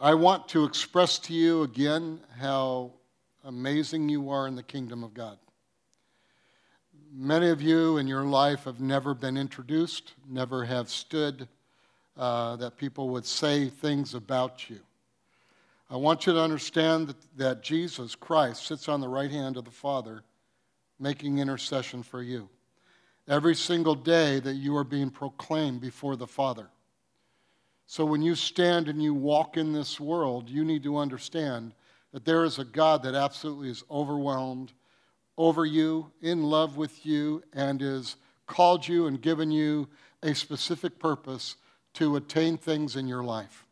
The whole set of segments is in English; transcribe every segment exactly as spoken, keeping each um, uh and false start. I want to express to you again how amazing you are in the kingdom of God. Many of you in your life have never been introduced, never have stood, uh, that people would say things about you. I want you to understand that, that Jesus Christ sits on the right hand of the Father, making intercession for you. Every single day that you are being proclaimed before the Father. So when you stand and you walk in this world, you need to understand that there is a God that absolutely is overwhelmed over you, in love with you, and has called you and given you a specific purpose to attain things in your life.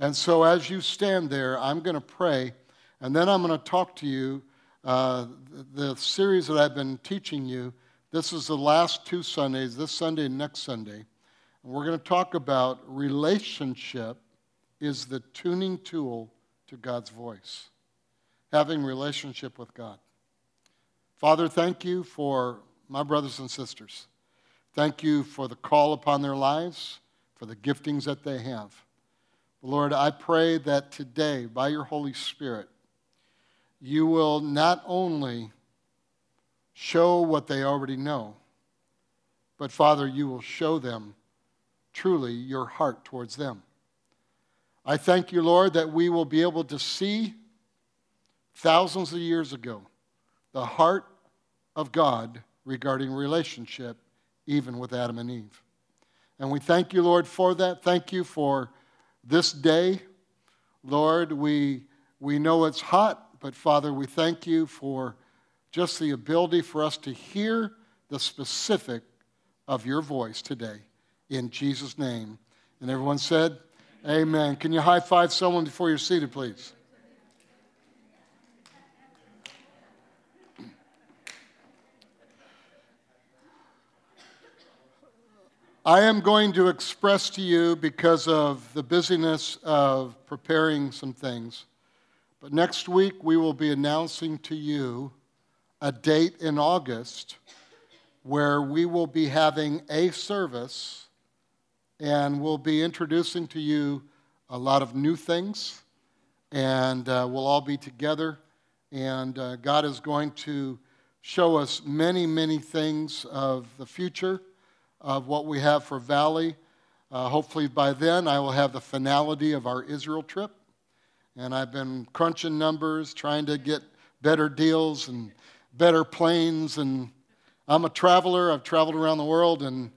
And so as you stand there, I'm going to pray, and then I'm going to talk to you. Uh, the series that I've been teaching you, this is the last two Sundays, this Sunday and next Sunday. We're going to talk about relationship is the tuning tool to God's voice, having relationship with God. Father, thank you for my brothers and sisters. Thank you for the call upon their lives, for the giftings that they have. Lord, I pray that today, by your Holy Spirit, you will not only show what they already know, but, Father, you will show them truly your heart towards them. I thank you, Lord, that we will be able to see thousands of years ago the heart of God regarding relationship, even with Adam and Eve. And we thank you, Lord, for that. Thank you for this day. Lord, we, we know it's hot, but, Father, we thank you for just the ability for us to hear the specific of your voice today. In Jesus' name. And everyone said, amen. Amen. Can you high-five someone before you're seated, please? I am going to express to you, because of the busyness of preparing some things, but next week we will be announcing to you a date in August where we will be having a service. And we'll be introducing to you a lot of new things. And uh, we'll all be together. And uh, God is going to show us many, many things of the future, of what we have for Valley. Uh, hopefully by then I will have the finality of our Israel trip. And I've been crunching numbers, trying to get better deals and better planes. And I'm a traveler. I've traveled around the world, and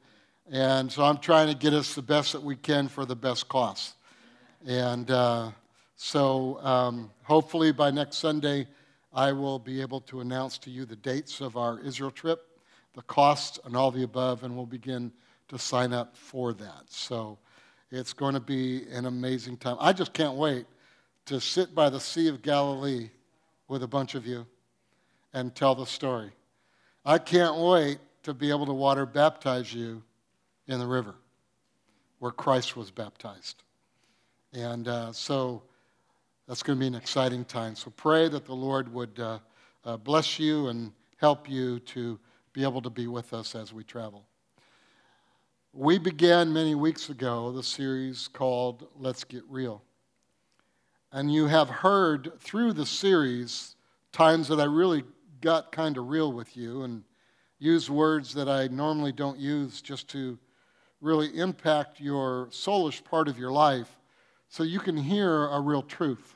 And so I'm trying to get us the best that we can for the best cost. And uh, so um, hopefully by next Sunday, I will be able to announce to you the dates of our Israel trip, the costs, and all the above, and we'll begin to sign up for that. So it's going to be an amazing time. I just can't wait to sit by the Sea of Galilee with a bunch of you and tell the story. I can't wait to be able to water baptize you in the river where Christ was baptized. And uh, so that's going to be an exciting time. So pray that the Lord would uh, uh, bless you and help you to be able to be with us as we travel. We began many weeks ago the series called Let's Get Real. And you have heard through the series times that I really got kind of real with you and used words that I normally don't use just to really impact your soulish part of your life so you can hear a real truth.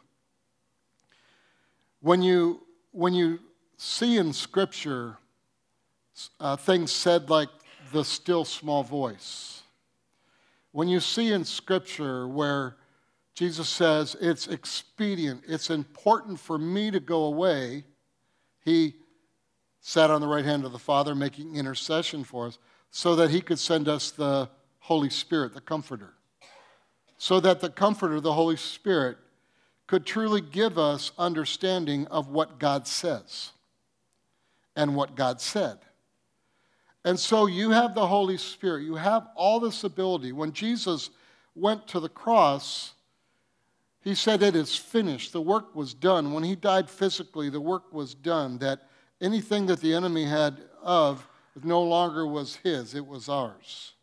When you, when you see in Scripture uh, things said like the still small voice, when you see in Scripture where Jesus says, it's expedient, it's important for me to go away, he sat on the right hand of the Father making intercession for us, so that he could send us the Holy Spirit, the Comforter, so that the Comforter, the Holy Spirit, could truly give us understanding of what God says and what God said. And so you have the Holy Spirit. You have all this ability. When Jesus went to the cross, he said it is finished. The work was done. When he died physically, the work was done, that anything that the enemy had of no longer was his, it was ours.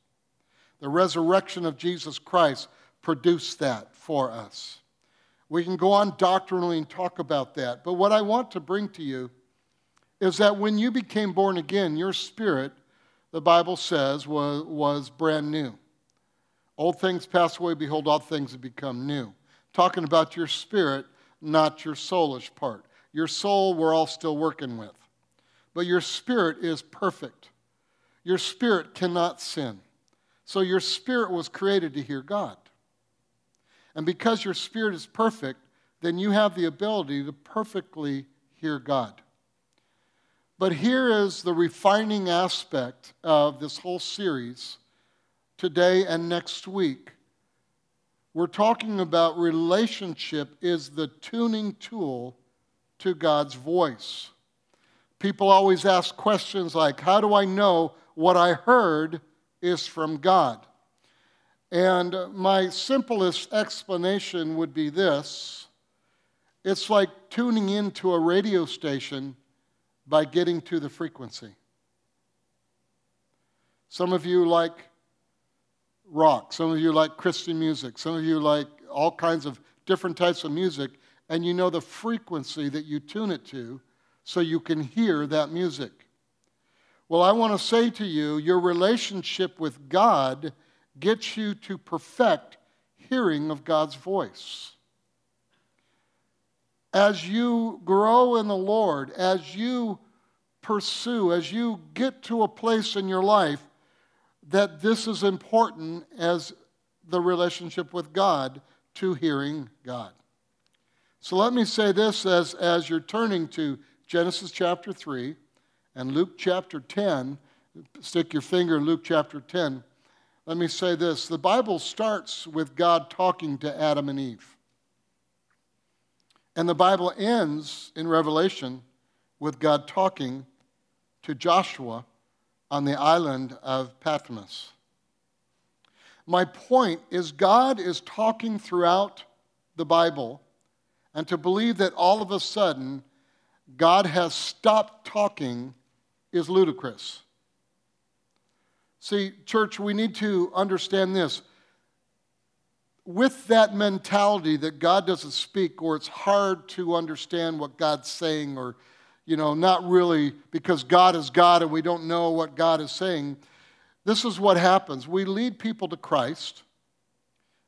The resurrection of Jesus Christ produced that for us. We can go on doctrinally and talk about that. But what I want to bring to you is that when you became born again, your spirit, the Bible says, was, was brand new. Old things pass away, behold, all things have become new. Talking about your spirit, not your soulish part. Your soul, we're all still working with. But your spirit is perfect. Your spirit cannot sin. So your spirit was created to hear God. And because your spirit is perfect, then you have the ability to perfectly hear God. But here is the refining aspect of this whole series today and next week. We're talking about relationship is the tuning tool to God's voice. People always ask questions like, how do I know what I heard is from God? And my simplest explanation would be this. It's like tuning into a radio station by getting to the frequency. Some of you like rock. Some of you like Christian music. Some of you like all kinds of different types of music. And you know the frequency that you tune it to so you can hear that music. Well, I want to say to you, your relationship with God gets you to perfect hearing of God's voice. As you grow in the Lord, as you pursue, as you get to a place in your life that this is important as the relationship with God to hearing God. So let me say this as, as you're turning to Genesis chapter three and Luke chapter ten, stick your finger in Luke chapter ten, let me say this. The Bible starts with God talking to Adam and Eve. And the Bible ends in Revelation with God talking to Joshua on the island of Patmos. My point is God is talking throughout the Bible, and to believe that all of a sudden God has stopped talking is ludicrous. See, church, we need to understand this. With that mentality that God doesn't speak or it's hard to understand what God's saying or, you know, not really because God is God and we don't know what God is saying, this is what happens. We lead people to Christ.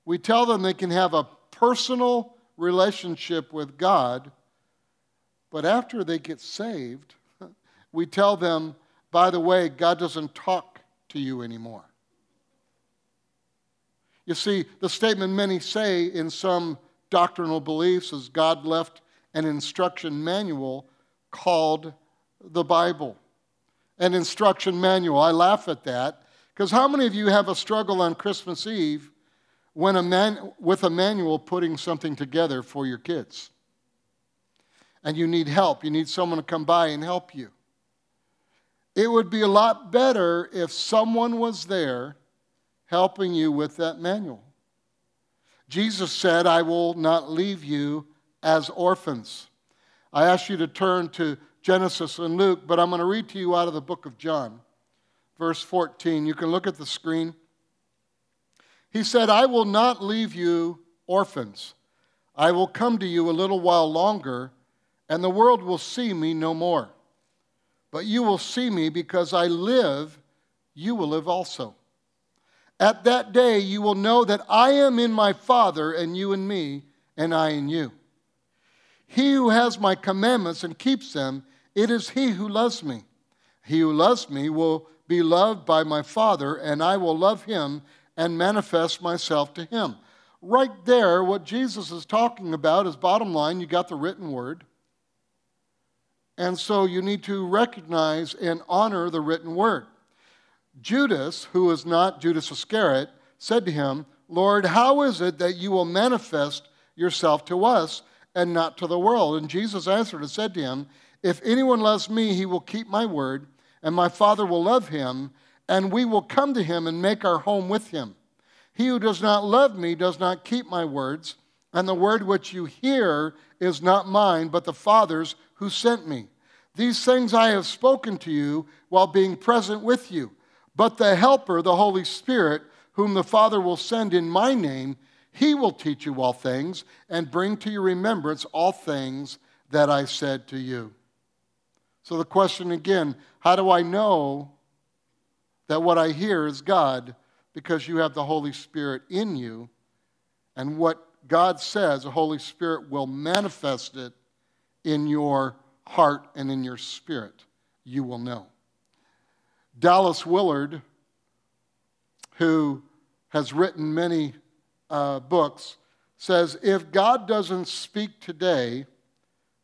We tell them they can have a personal relationship with God, but after they get saved, we tell them, by the way, God doesn't talk to you anymore. You see, the statement many say in some doctrinal beliefs is God left an instruction manual called the Bible. An instruction manual. I laugh at that because how many of you have a struggle on Christmas Eve when a man, with a manual putting something together for your kids? And you need help. You need someone to come by and help you. It would be a lot better if someone was there helping you with that manual. Jesus said, I will not leave you as orphans. I asked you to turn to Genesis and Luke, but I'm going to read to you out of the book of John, verse fourteen. You can look at the screen. He said, I will not leave you orphans. I will come to you a little while longer, and the world will see me no more. But you will see me because I live, you will live also. At that day you will know that I am in my Father, and you in me, and I in you. He who has my commandments and keeps them, it is he who loves me. He who loves me will be loved by my Father, and I will love him and manifest myself to him. Right there, what Jesus is talking about is, bottom line, you got the written word. And so you need to recognize and honor the written word. Judas, who is not Judas Iscariot, said to him, Lord, how is it that you will manifest yourself to us and not to the world? And Jesus answered and said to him, if anyone loves me, he will keep my word, and my Father will love him, and we will come to him and make our home with him. He who does not love me does not keep my words, and the word which you hear is not mine, but the Father's who sent me. These things I have spoken to you while being present with you. But the Helper, the Holy Spirit, whom the Father will send in my name, He will teach you all things and bring to your remembrance all things that I said to you. So the question again, how do I know that what I hear is God? Because you have the Holy Spirit in you, and what God says, the Holy Spirit will manifest it in your heart and in your spirit. You will know. Dallas Willard, who has written many Uh, books, says, if God doesn't speak today,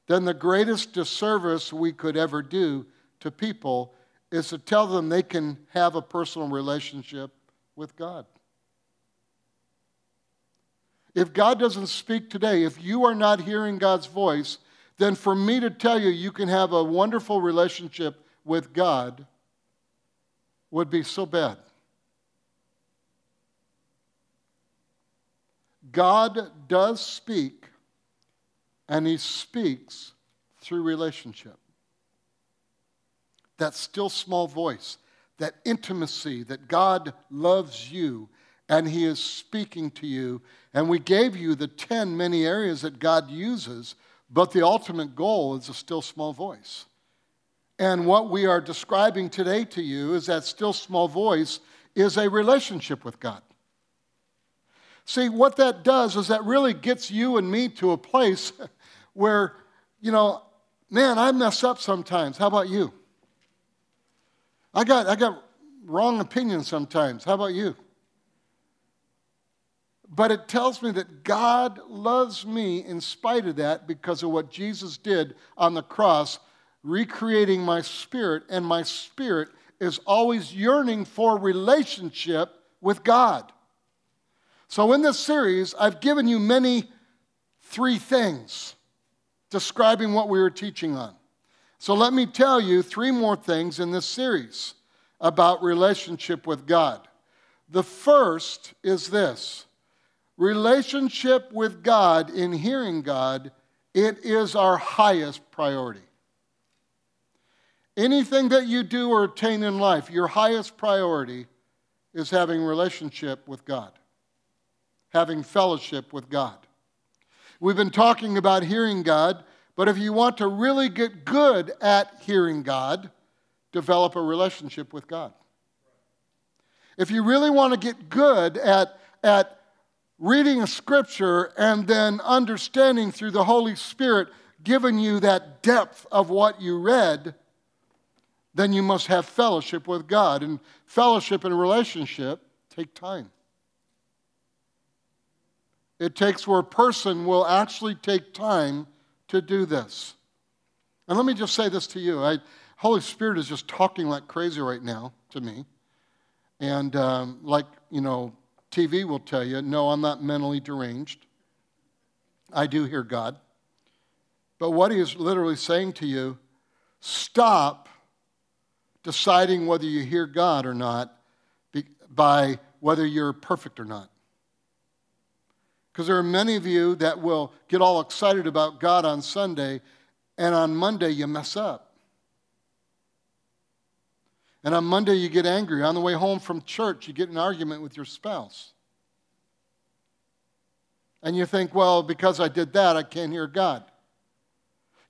then the greatest disservice we could ever do to people is to tell them they can have a personal relationship with God. If God doesn't speak today, if you are not hearing God's voice, then for me to tell you you can have a wonderful relationship with God would be so bad. God does speak, and he speaks through relationship. That still small voice, that intimacy that God loves you, and he is speaking to you. And we gave you the ten many areas that God uses, but the ultimate goal is a still small voice. And what we are describing today to you is that still small voice is a relationship with God. See, what that does is that really gets you and me to a place where, you know, man, I mess up sometimes. How about you? I got, I got wrong opinions sometimes. How about you? But it tells me that God loves me in spite of that because of what Jesus did on the cross, recreating my spirit, and my spirit is always yearning for relationship with God. So in this series, I've given you many three things describing what we were teaching on. So let me tell you three more things in this series about relationship with God. The first is this: relationship with God in hearing God, it is our highest priority. Anything that you do or attain in life, your highest priority is having relationship with God. Having fellowship with God. We've been talking about hearing God, but if you want to really get good at hearing God, develop a relationship with God. If you really want to get good at, at reading a scripture and then understanding through the Holy Spirit, giving you that depth of what you read, then you must have fellowship with God. And fellowship and relationship take time. It takes where a person will actually take time to do this. And let me just say this to you. I, Holy Spirit is just talking like crazy right now to me. And um, like, you know, T V will tell you, no, I'm not mentally deranged. I do hear God. But what he is literally saying to you, stop deciding whether you hear God or not by whether you're perfect or not. Because there are many of you that will get all excited about God on Sunday, and on Monday you mess up. And on Monday you get angry. On the way home from church, you get in an argument with your spouse. And you think, well, because I did that, I can't hear God.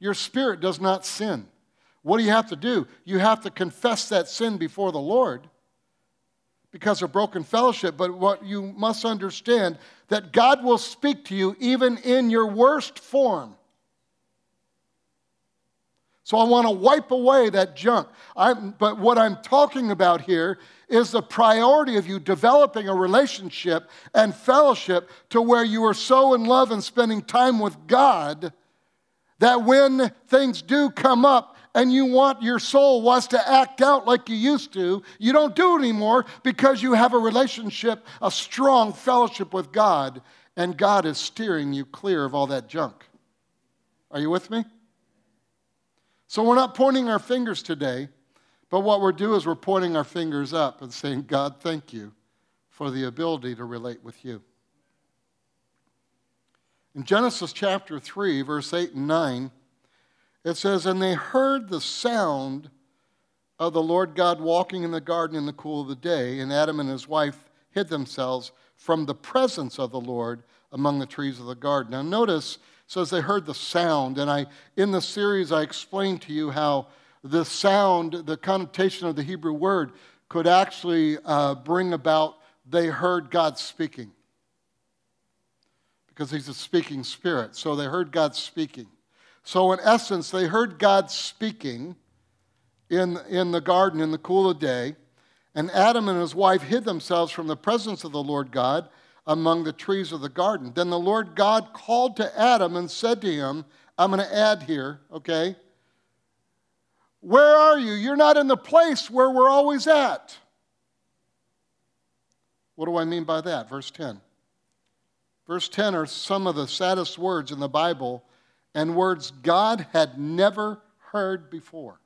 Your spirit does not sin. What do you have to do? You have to confess that sin before the Lord. Because of broken fellowship, but what you must understand that God will speak to you even in your worst form. So I want to wipe away that junk. I'm, but what I'm talking about here is the priority of you developing a relationship and fellowship to where you are so in love and spending time with God that when things do come up, and you want your soul wants to act out like you used to, you don't do it anymore because you have a relationship, a strong fellowship with God, and God is steering you clear of all that junk. Are you with me? So we're not pointing our fingers today, but what we're doing is we're pointing our fingers up and saying, God, thank you for the ability to relate with you. In Genesis chapter three, verse eight and nine, it says, and they heard the sound of the Lord God walking in the garden in the cool of the day, and Adam and his wife hid themselves from the presence of the Lord among the trees of the garden. Now notice, so as they heard the sound, and I in the series I explained to you how the sound, the connotation of the Hebrew word, could actually uh, bring about they heard God speaking, because he's a speaking spirit. So they heard God speaking. So in essence, they heard God speaking in, in the garden in the cool of day, and Adam and his wife hid themselves from the presence of the Lord God among the trees of the garden. Then the Lord God called to Adam and said to him, I'm going to add here, okay, where are you? You're not in the place where we're always at. What do I mean by that? Verse ten. Verse ten are some of the saddest words in the Bible, and words God had never heard before.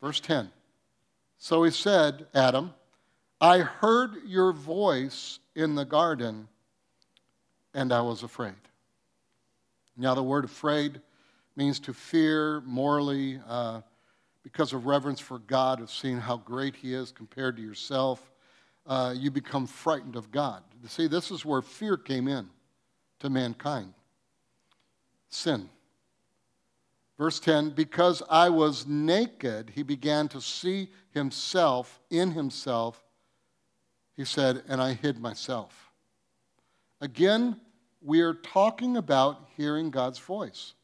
Verse ten. So he said, Adam, I heard your voice in the garden, and I was afraid. Now the word afraid means to fear morally uh, because of reverence for God, of seeing how great he is compared to yourself. Uh, you become frightened of God. See, this is where fear came in to mankind. Sin. Verse ten, because I was naked, he began to see himself in himself. He said, and I hid myself. Again, we are talking about hearing God's voice.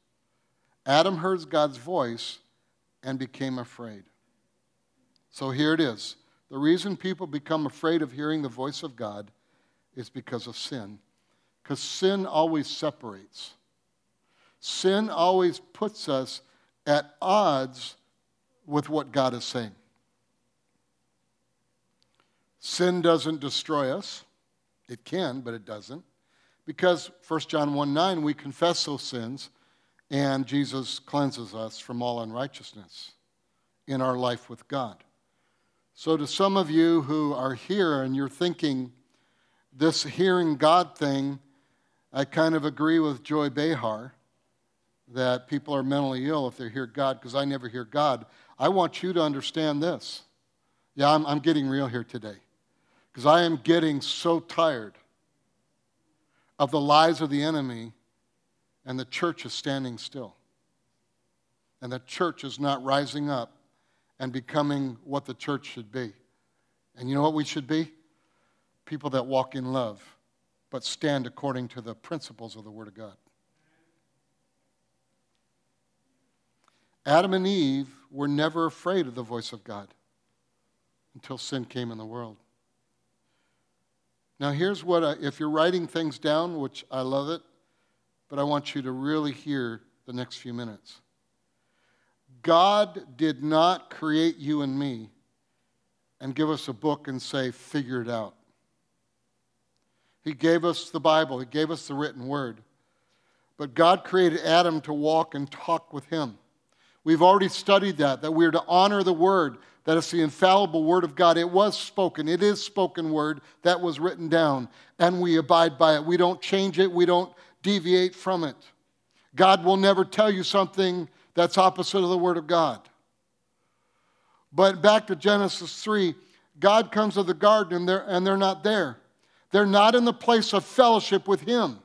Adam heard God's voice and became afraid. So here it is. The reason people become afraid of hearing the voice of God is because of sin. Because sin always separates. Sin always puts us at odds with what God is saying. Sin doesn't destroy us. It can, but it doesn't. Because First John one nine, we confess those sins, and Jesus cleanses us from all unrighteousness in our life with God. So to some of you who are here and you're thinking, this hearing God thing, I kind of agree with Joy Behar, that people are mentally ill if they hear God, because I never hear God. I want you to understand this. Yeah, I'm, I'm getting real here today, because I am getting so tired of the lies of the enemy, and the church is standing still. And the church is not rising up and becoming what the church should be. And you know what we should be? People that walk in love, but stand according to the principles of the Word of God. Adam and Eve were never afraid of the voice of God until sin came in the world. Now here's what, I, if you're writing things down, which I love it, but I want you to really hear the next few minutes. God did not create you and me and give us a book and say, figure it out. He gave us the Bible. He gave us the written word. But God created Adam to walk and talk with him. We've already studied that, that we are to honor the word, that it's the infallible word of God. It was spoken. It is spoken word that was written down, and we abide by it. We don't change it. We don't deviate from it. God will never tell you something that's opposite of the word of God. But back to Genesis three, God comes to the garden, and they're, and they're not there. They're not in the place of fellowship with him.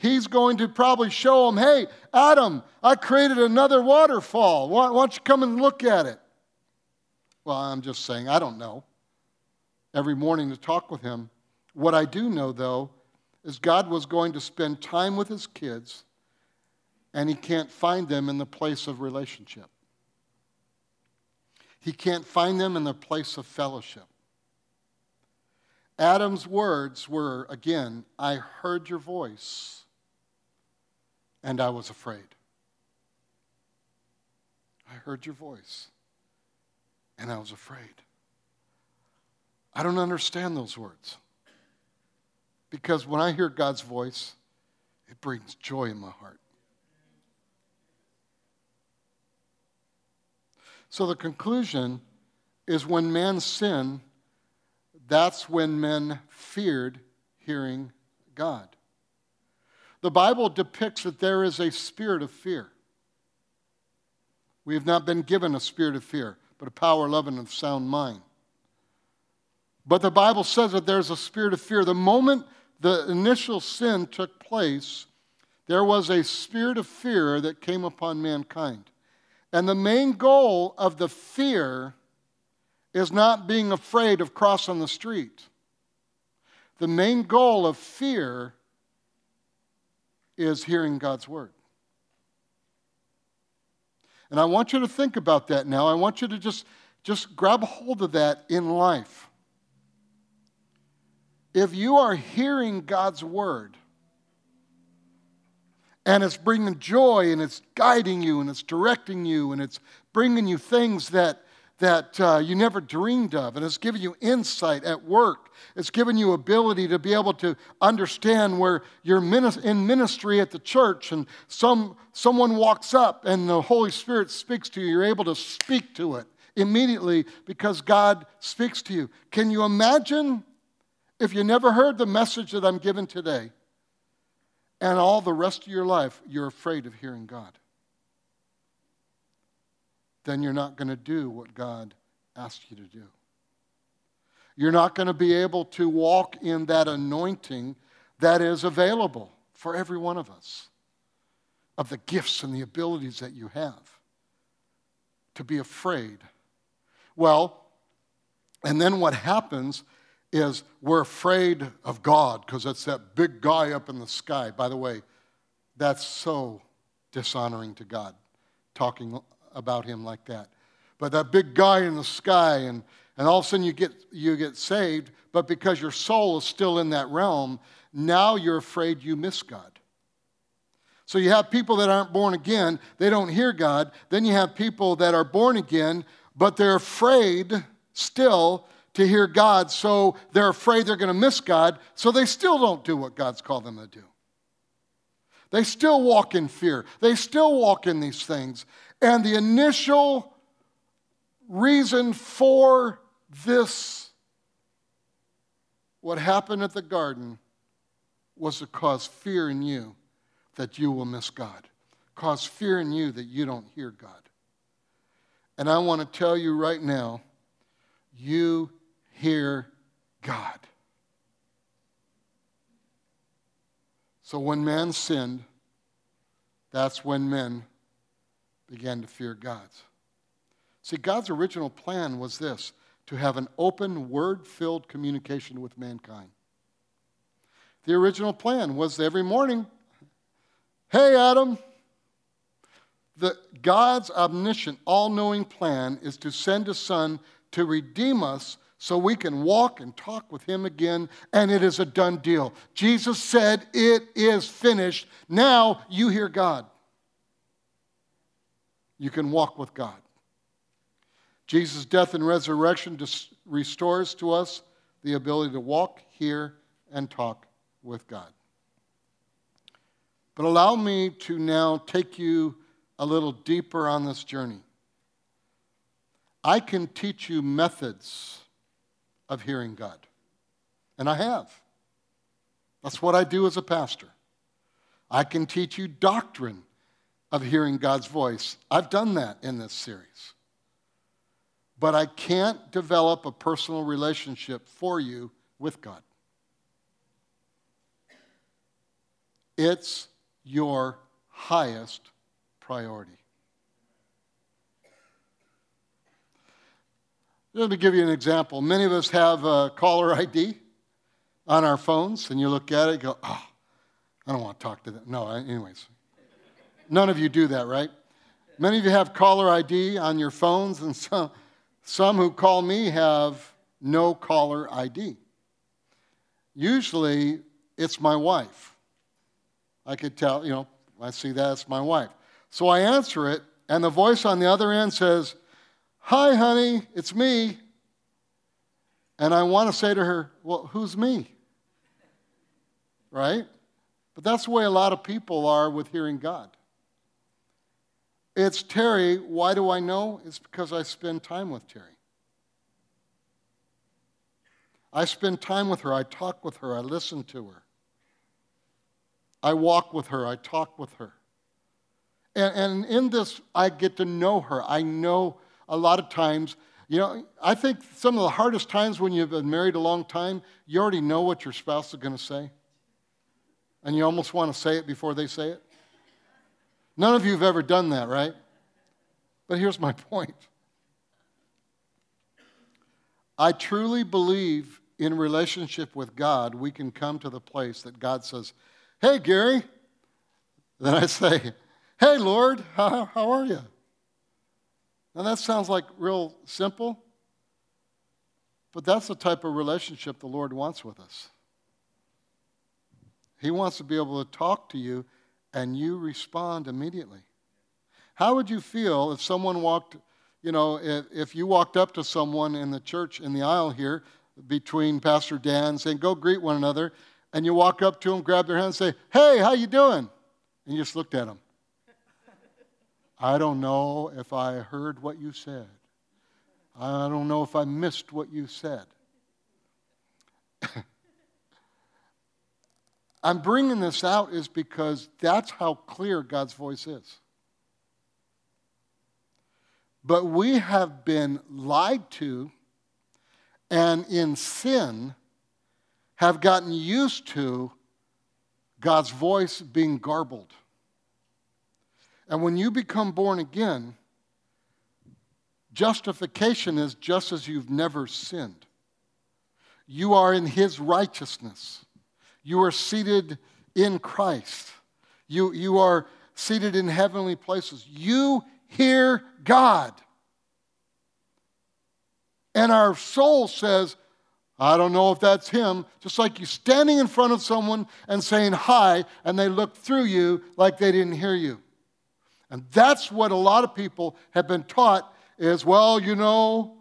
He's going to probably show them, hey, Adam, I created another waterfall. Why, why don't you come and look at it? Well, I'm just saying, I don't know. Every morning to talk with him. What I do know, though, is God was going to spend time with his kids, and he can't find them in the place of relationship. He can't find them in the place of fellowship. Adam's words were, again, I heard your voice, and I was afraid. I heard your voice, and I was afraid. I don't understand those words, because when I hear God's voice, it brings joy in my heart. So the conclusion is, when man sinned, that's when men feared hearing God. The Bible depicts that there is a spirit of fear. We have not been given a spirit of fear, but a power, love, and of sound mind. But the Bible says that there's a spirit of fear. The moment the initial sin took place, there was a spirit of fear that came upon mankind. And the main goal of the fear is not being afraid of crossing the street. The main goal of fear is hearing God's word. And I want you to think about that now. I want you to just, just grab a hold of that in life. If you are hearing God's word, and it's bringing joy, and it's guiding you, and it's directing you, and it's bringing you things that, that uh, you never dreamed of, and it's giving you insight at work. It's giving you ability to be able to understand where you're in ministry at the church, and some someone walks up, and the Holy Spirit speaks to you. You're able to speak to it immediately because God speaks to you. Can you imagine if you never heard the message that I'm giving today? And all the rest of your life, you're afraid of hearing God. Then you're not going to do what God asked you to do. You're not going to be able to walk in that anointing that is available for every one of us, of the gifts and the abilities that you have, to be afraid. Well, and then what happens is we're afraid of God because that's that big guy up in the sky. By the way, that's so dishonoring to God, talking about him like that. But that big guy in the sky, and, and all of a sudden you get, you get saved, but because your soul is still in that realm, now you're afraid you miss God. So you have people that aren't born again, they don't hear God. Then you have people that are born again, but they're afraid still to hear God, so they're afraid they're going to miss God, so they still don't do what God's called them to do. They still walk in fear. They still walk in these things. And the initial reason for this, what happened at the garden, was to cause fear in you that you will miss God, cause fear in you that you don't hear God. And I want to tell you right now, you hear God. So when man sinned, that's when men began to fear God. See, God's original plan was this, to have an open, word-filled communication with mankind. The original plan was every morning, hey, Adam. The, God's omniscient, all-knowing plan is to send his son to redeem us so we can walk and talk with him again, and it is a done deal. Jesus said, it is finished. Now you hear God. You can walk with God. Jesus' death and resurrection restores to us the ability to walk, hear, and talk with God. But allow me to now take you a little deeper on this journey. I can teach you methods of hearing God, and I have. That's what I do as a pastor. I can teach you doctrine of hearing God's voice. I've done that in this series. But I can't develop a personal relationship for you with God. It's your highest priority. Let me give you an example. Many of us have a caller I D on our phones, and you look at it and go, oh, I don't want to talk to them. No, anyways. None of you do that, right? Many of you have caller I D on your phones, and some, some who call me have no caller I D. Usually, it's my wife. I could tell, you know, I see that, it's my wife. So I answer it, and the voice on the other end says, hi, honey, it's me. And I want to say to her, well, who's me? Right? But that's the way a lot of people are with hearing God. It's Terry. Why do I know? It's because I spend time with Terry. I spend time with her. I talk with her. I listen to her. I walk with her. I talk with her. And, and in this, I get to know her. I know her. A lot of times You know, I think some of the hardest times when you've been married a long time, you already know what your spouse is going to say. And you almost want to say it before they say it. None of you have ever done that, right? But here's my point. I truly believe in relationship with God, we can come to the place that God says, hey, Gary. Then I say, hey, Lord, how, how are you? Now, that sounds like real simple, but that's the type of relationship the Lord wants with us. He wants to be able to talk to you, and you respond immediately. How would you feel if someone walked, you know, if, if you walked up to someone in the church, in the aisle here, between Pastor Dan, saying, go greet one another, and you walk up to them, grab their hand, and say, hey, how you doing? And you just looked at them. I don't know if I heard what you said. I don't know if I missed what you said. I'm bringing this out is because that's how clear God's voice is. But we have been lied to and in sin have gotten used to God's voice being garbled. And when you become born again, justification is just as you've never sinned. You are in His righteousness. You are seated in Christ. You, you are seated in heavenly places. You hear God. And our soul says, I don't know if that's Him. Just like you standing in front of someone and saying hi, and they look through you like they didn't hear you. And that's what a lot of people have been taught is, well, you know,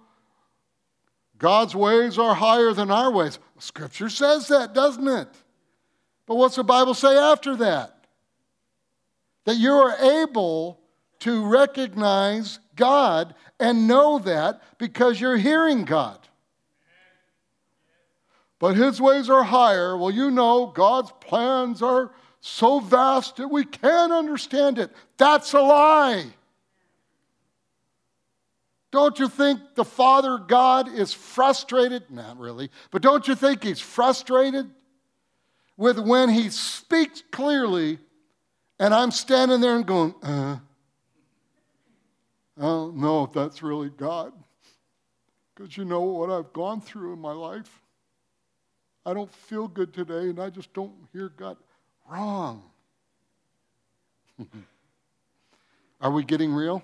God's ways are higher than our ways. Scripture says that, doesn't it? But what's the Bible say after that? That you are able to recognize God and know that because you're hearing God. But His ways are higher. Well, you know, God's plans are so vast that we can't understand it. That's a lie. Don't you think the Father God is frustrated? Not really. But don't you think He's frustrated with when He speaks clearly and I'm standing there and going, uh, I don't know if that's really God. Because you know what I've gone through in my life. I don't feel good today, and I just don't hear God. Wrong. Are we getting real?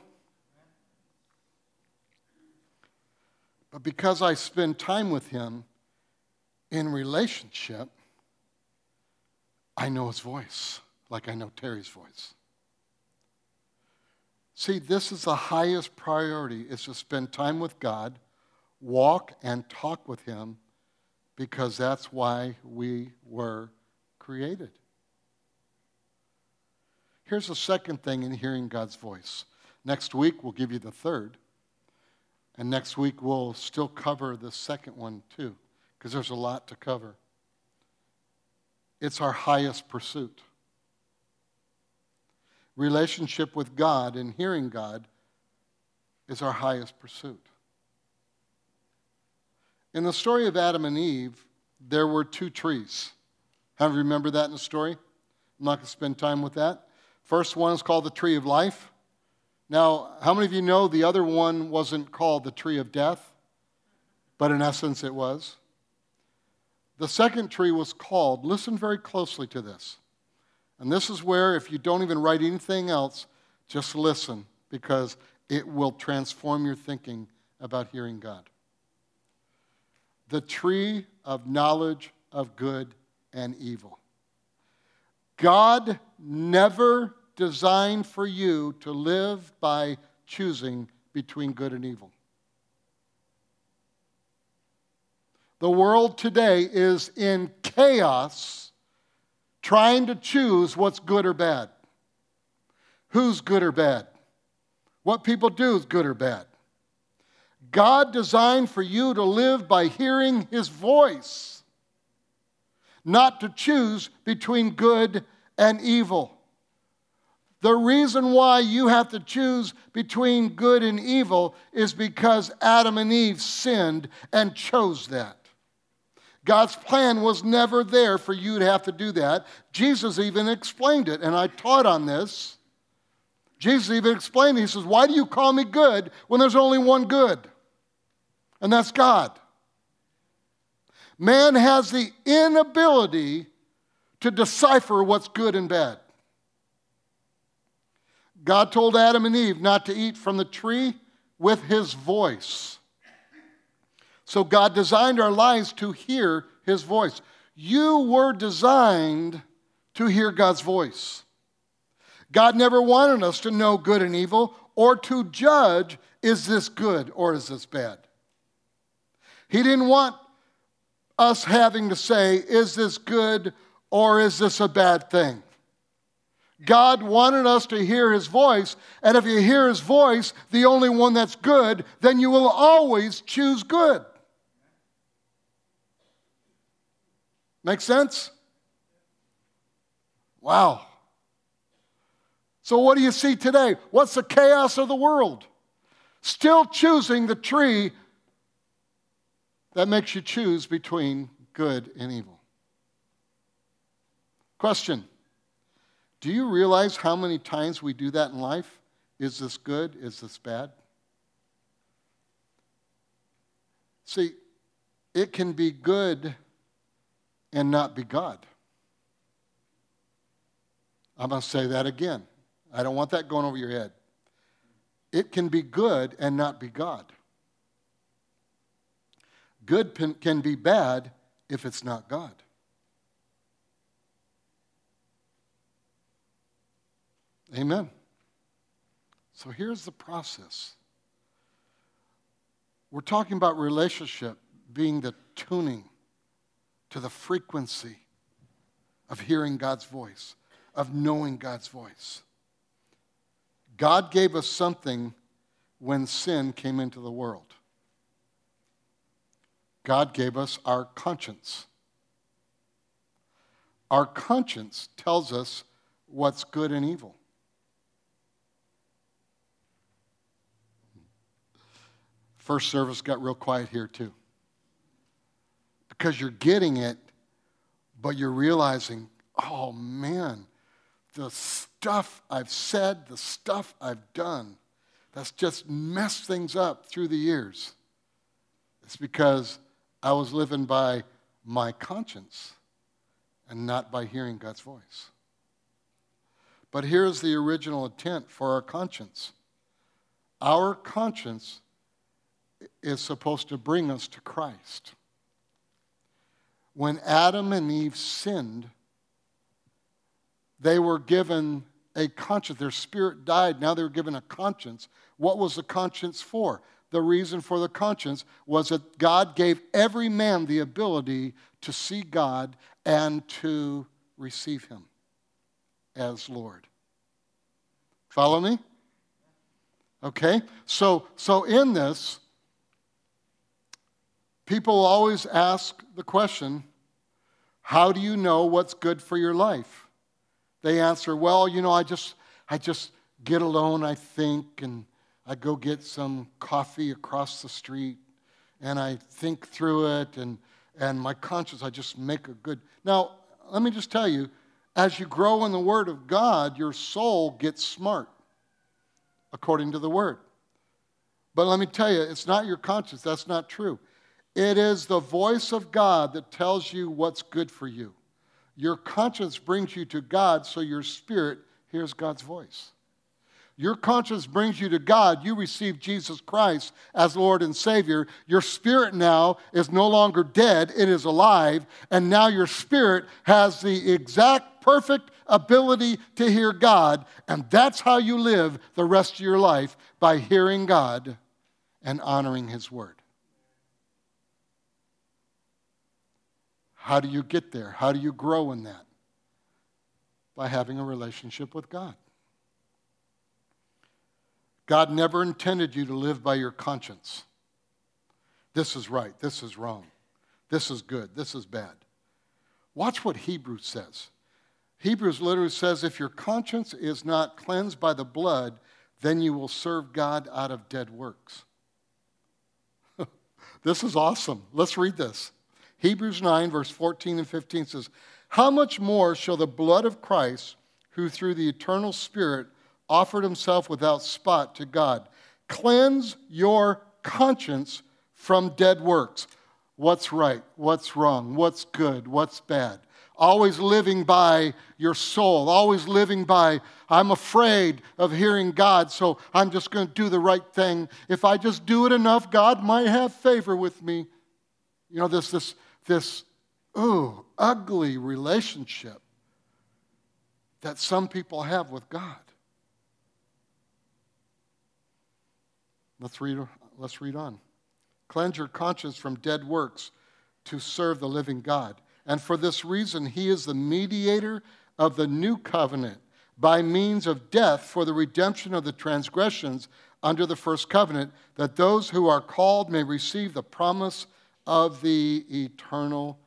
But because I spend time with Him in relationship, I know His voice, like I know Terry's voice. See, this is the highest priority, is to spend time with God, walk and talk with Him, because that's why we were created. Here's the second thing in hearing God's voice. Next week, we'll give you the third. And next week, we'll still cover the second one, too, because there's a lot to cover. It's our highest pursuit. Relationship with God and hearing God is our highest pursuit. In the story of Adam and Eve, there were two trees. How do you remember that in the story? I'm not going to spend time with that. First one is called the tree of life. Now, how many of you know the other one wasn't called the tree of death? But in essence, it was. The second tree was called, listen very closely to this. And this is where, if you don't even write anything else, just listen, because it will transform your thinking about hearing God. The tree of knowledge of good and evil. God never designed for you to live by choosing between good and evil. The world today is in chaos trying to choose what's good or bad. Who's good or bad? What people do is good or bad. God designed for you to live by hearing His voice, not to choose between good and evil. The reason why you have to choose between good and evil is because Adam and Eve sinned and chose that. God's plan was never there for you to have to do that. Jesus even explained it, and I taught on this. Jesus even explained it. He says, why do you call me good when there's only one good? And that's God. Man has the inability to decipher what's good and bad. God told Adam and Eve not to eat from the tree with his voice. So God designed our lives to hear his voice. You were designed to hear God's voice. God never wanted us to know good and evil or to judge, is this good or is this bad? He didn't want us having to say, is this good or is this a bad thing? God wanted us to hear his voice, and if you hear his voice, the only one that's good, then you will always choose good. Make sense? Wow. So what do you see today? What's the chaos of the world? Still choosing the tree that makes you choose between good and evil. Question. Do you realize how many times we do that in life? Is this good? Is this bad? See, it can be good and not be God. I'm going to say that again. I don't want that going over your head. It can be good and not be God. Good can be bad if it's not God. Amen. So here's the process. We're talking about relationship being the tuning to the frequency of hearing God's voice, of knowing God's voice. God gave us something when sin came into the world. God gave us our conscience. Our conscience tells us what's good and evil. First service got real quiet here too. Because you're getting it, but you're realizing, oh man, the stuff I've said, the stuff I've done, that's just messed things up through the years. It's because I was living by my conscience and not by hearing God's voice. But here's the original intent for our conscience. Our conscience is supposed to bring us to Christ. When Adam and Eve sinned, they were given a conscience. Their spirit died. Now they were given a conscience. What was the conscience for? The reason for the conscience was that God gave every man the ability to see God and to receive him as Lord. Follow me? Okay. So, so in this, people always ask the question, how do you know what's good for your life? They answer, well, you know, I just, I just get alone, I think, and I go get some coffee across the street, and I think through it, and, and my conscience, I just make a good. Now, let me just tell you, as you grow in the Word of God, your soul gets smart according to the Word. But let me tell you, it's not your conscience. That's not true. It is the voice of God that tells you what's good for you. Your conscience brings you to God, so your spirit hears God's voice. Your conscience brings you to God. You receive Jesus Christ as Lord and Savior. Your spirit now is no longer dead. It is alive. And now your spirit has the exact perfect ability to hear God. And that's how you live the rest of your life, by hearing God and honoring his word. How do you get there? How do you grow in that? By having a relationship with God. God never intended you to live by your conscience. This is right. This is wrong. This is good. This is bad. Watch what Hebrews says. Hebrews literally says, if your conscience is not cleansed by the blood, then you will serve God out of dead works. This is awesome. Let's read this. Hebrews nine, verse fourteen and fifteen says, how much more shall the blood of Christ, who through the eternal Spirit offered himself without spot to God, cleanse your conscience from dead works. What's right? What's wrong? What's good? What's bad? Always living by your soul. Always living by, I'm afraid of hearing God, so I'm just going to do the right thing. If I just do it enough, God might have favor with me. You know, this, this, this, ooh, ugly relationship that some people have with God. Let's read, let's read on. Cleanse your conscience from dead works to serve the living God. And for this reason, he is the mediator of the new covenant by means of death for the redemption of the transgressions under the first covenant, that those who are called may receive the promise of the eternal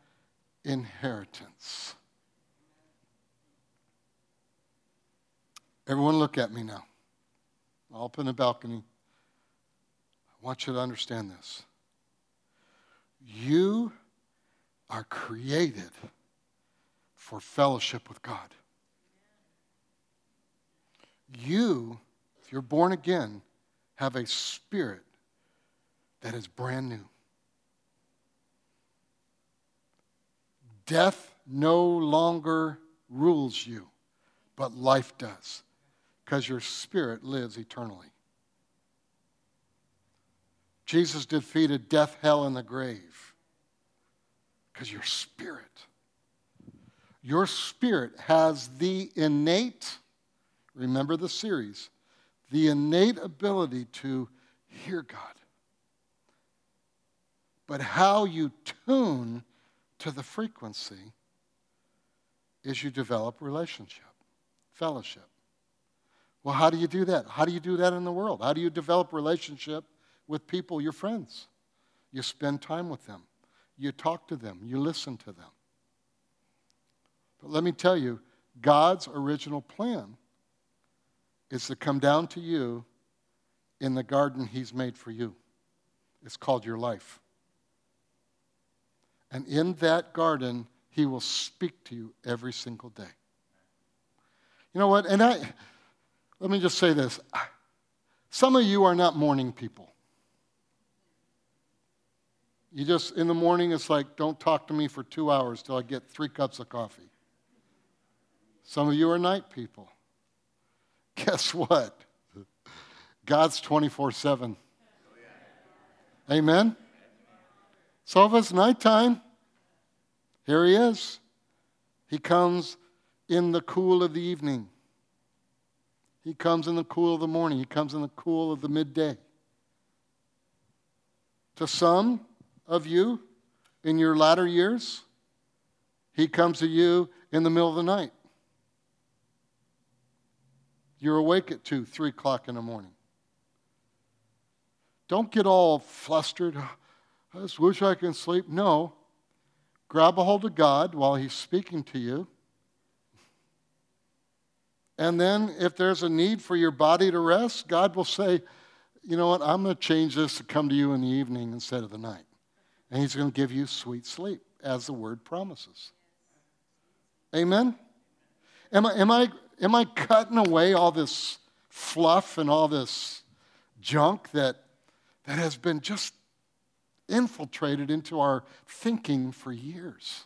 inheritance. Everyone look at me now. I'll open the balcony. I want you to understand this. You are created for fellowship with God. You, if you're born again, have a spirit that is brand new. Death no longer rules you, but life does, because your spirit lives eternally. Jesus defeated death, hell, and the grave. Because your spirit, your spirit has the innate, remember the series, the innate ability to hear God. But how you tune to the frequency is you develop relationship, fellowship. Well, how do you do that? How do you do that in the world? How do you develop relationship with people, your friends? You spend time with them. You talk to them. You listen to them. But let me tell you, God's original plan is to come down to you in the garden he's made for you. It's called your life. And in that garden, he will speak to you every single day. You know what? And I, let me just say this. Some of you are not morning people. You just, in the morning, it's like, don't talk to me for two hours till I get three cups of coffee. Some of you are night people. Guess what? God's twenty-four seven. Amen? So if it's nighttime, here he is. He comes in the cool of the evening. He comes in the cool of the morning. He comes in the cool of the midday. To some of you in your latter years, he comes to you in the middle of the night. You're awake at two, three o'clock in the morning. Don't get all flustered. I just wish I can sleep. No. Grab a hold of God while he's speaking to you. And then if there's a need for your body to rest, God will say, you know what, I'm going to change this to come to you in the evening instead of the night. And he's going to give you sweet sleep, as the word promises. Amen? Am I, am I, am I cutting away all this fluff and all this junk that, that has been just infiltrated into our thinking for years?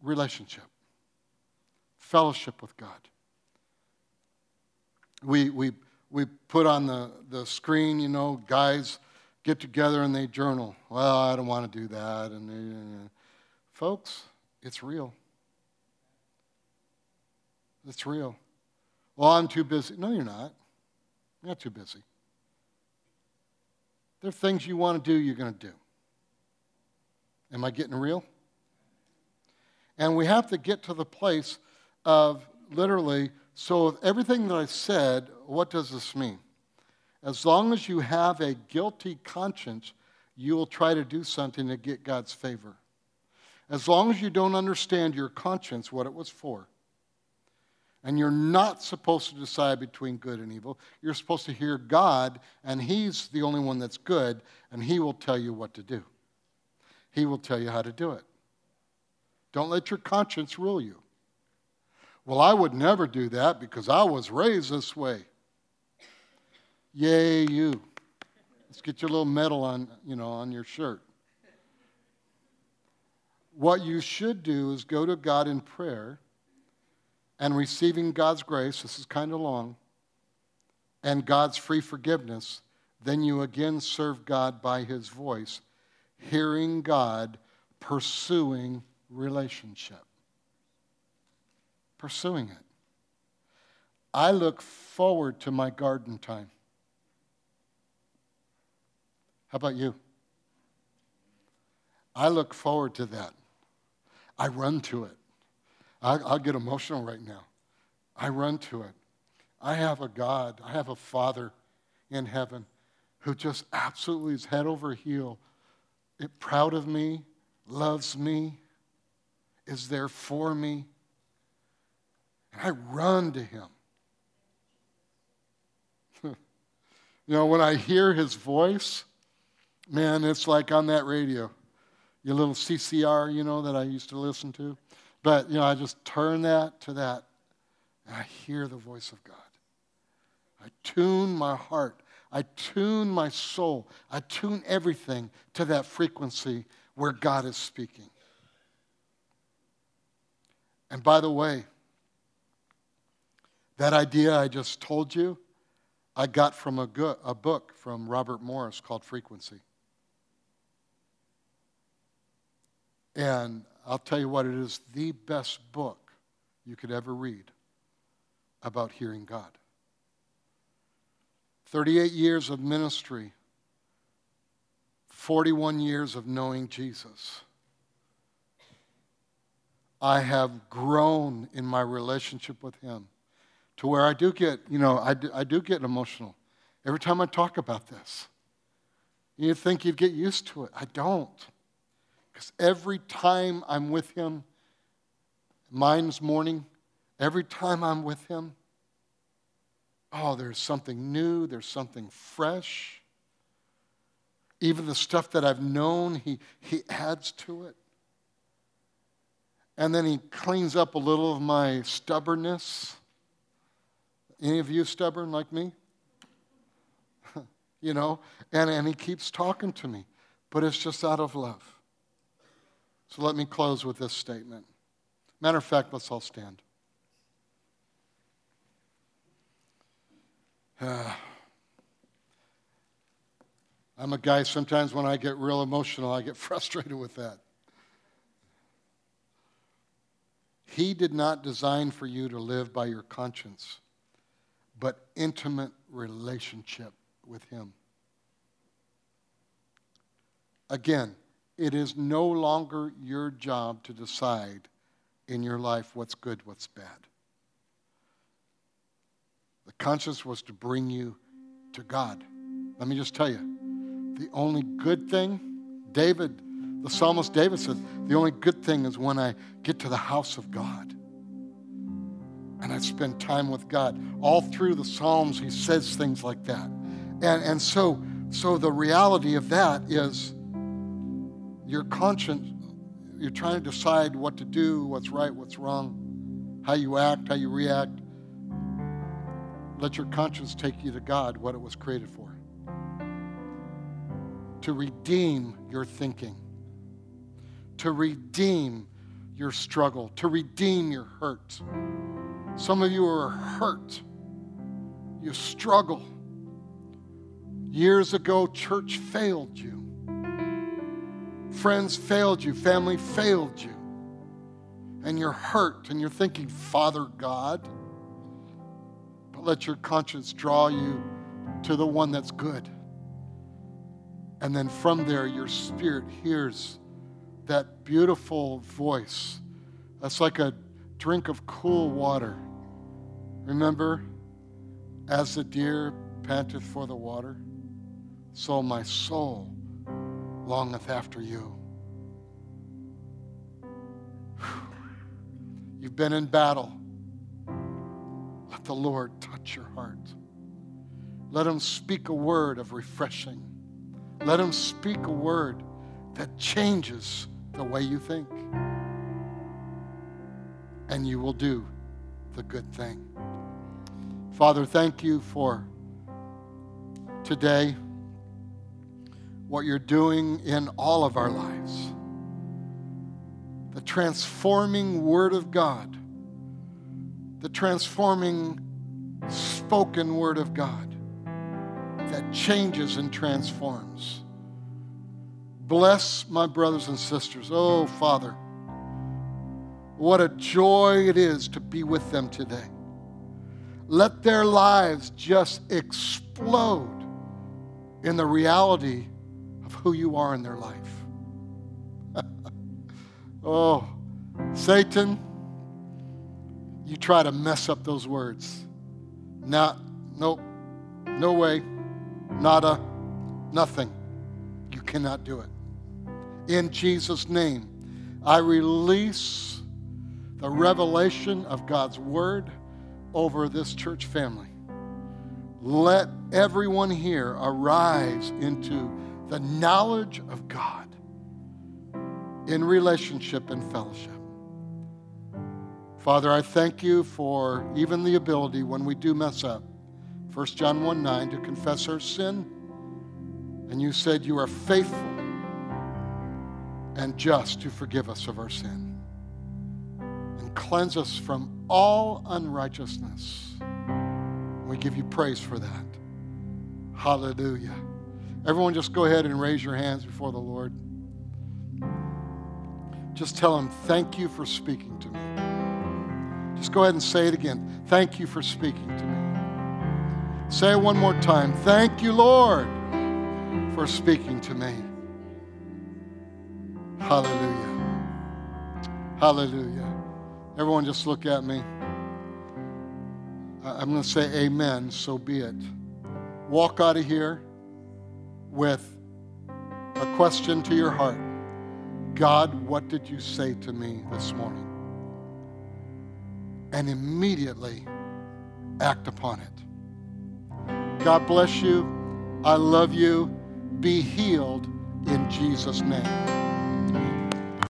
Relationship. Fellowship with God. We, we, we put on the, the screen, you know, guys get together and they journal. Well, I don't want to do that. And they, uh, folks, it's real. It's real. Well, I'm too busy. No, you're not. You're not too busy. There are things you want to do, you're going to do. Am I getting real? And we have to get to the place of literally, so of everything that I said, what does this mean? As long as you have a guilty conscience, you will try to do something to get God's favor. as long as you don't understand your conscience, what it was for. And you're not supposed to decide between good and evil. You're supposed to hear God, and he's the only one that's good, and he will tell you what to do. He will tell you how to do it. Don't let your conscience rule you. Well, I would never do that because I was raised this way. Yay, you. Let's get your little medal on, you know, on your shirt. What you should do is go to God in prayer and receiving God's grace, this is kind of long, and God's free forgiveness, then you again serve God by his voice, hearing God, pursuing relationship. Pursuing it. I look forward to my garden time. How about you? I look forward to that. I run to it. I'll get emotional right now. I run to it. I have a God, I have a Father in heaven who just absolutely is head over heel, proud of me, loves me, is there for me. And I run to him. You know, when I hear his voice, man, it's like on that radio, your little C C R, you know, that I used to listen to. But, you know, I just turn that to that, and I hear the voice of God. I tune my heart. I tune my soul. I tune everything to that frequency where God is speaking. And by the way, that idea I just told you, I got from a, go- a book from Robert Morris called Frequency. And I'll tell you what, it is the best book you could ever read about hearing God. thirty-eight years of ministry, forty-one years of knowing Jesus. I have grown in my relationship with him to where I do get, you know, I do, I do get emotional every time I talk about this. You'd think you'd get used to it. I don't. Because every time I'm with him, mine's morning, every time I'm with him, oh, there's something new, there's something fresh. Even the stuff that I've known, he, he adds to it. And then he cleans up a little of my stubbornness. Any of you stubborn like me? You know, and, and he keeps talking to me, but it's just out of love. So let me close with this statement. Matter of fact, let's all stand. Uh, I'm a guy, sometimes when I get real emotional, I get frustrated with that. He did not design for you to live by your conscience, but intimate relationship with him. Again, it is no longer your job to decide in your life what's good, what's bad. The conscience was to bring you to God. Let me just tell you, the only good thing, David, the psalmist David said, the only good thing is when I get to the house of God and I spend time with God. All through the Psalms, he says things like that. And, and so, so the reality of that is, your conscience, you're trying to decide what to do, what's right, what's wrong, how you act, how you react. Let your conscience take you to God, what it was created for. To redeem your thinking. To redeem your struggle. To redeem your hurt. Some of you are hurt. You struggle. Years ago, church failed you. Friends failed you, family failed you, and you're hurt, and you're thinking, Father God, but let your conscience draw you to the one that's good. And then from there, your spirit hears that beautiful voice. That's like a drink of cool water. Remember, as the deer panteth for the water, so my soul longeth after you. You've been in battle. Let the Lord touch your heart. Let him speak a word of refreshing. Let him speak a word that changes the way you think. And you will do the good thing. Father, thank you for today, what you're doing in all of our lives. The transforming Word of God, the transforming spoken Word of God that changes and transforms. Bless my brothers and sisters. Oh, Father, what a joy it is to be with them today. Let their lives just explode in the reality of who you are in their life. Oh, Satan, you try to mess up those words. Not, nope, no way, nada, nothing. You cannot do it. In Jesus' name, I release the revelation of God's word over this church family. Let everyone here arise into the knowledge of God in relationship and fellowship. Father, I thank you for even the ability when we do mess up, First John one nine, to confess our sin. And you said you are faithful and just to forgive us of our sin and cleanse us from all unrighteousness. We give you praise for that. Hallelujah. Everyone just go ahead and raise your hands before the Lord. Just tell him, thank you for speaking to me. Just go ahead and say it again. Thank you for speaking to me. Say it one more time. Thank you, Lord, for speaking to me. Hallelujah. Hallelujah. Everyone just look at me. I'm going to say amen, so be it. Walk out of here with a question to your heart. God, what did you say to me this morning? And immediately act upon it. God bless you. I love you. Be healed in Jesus' name.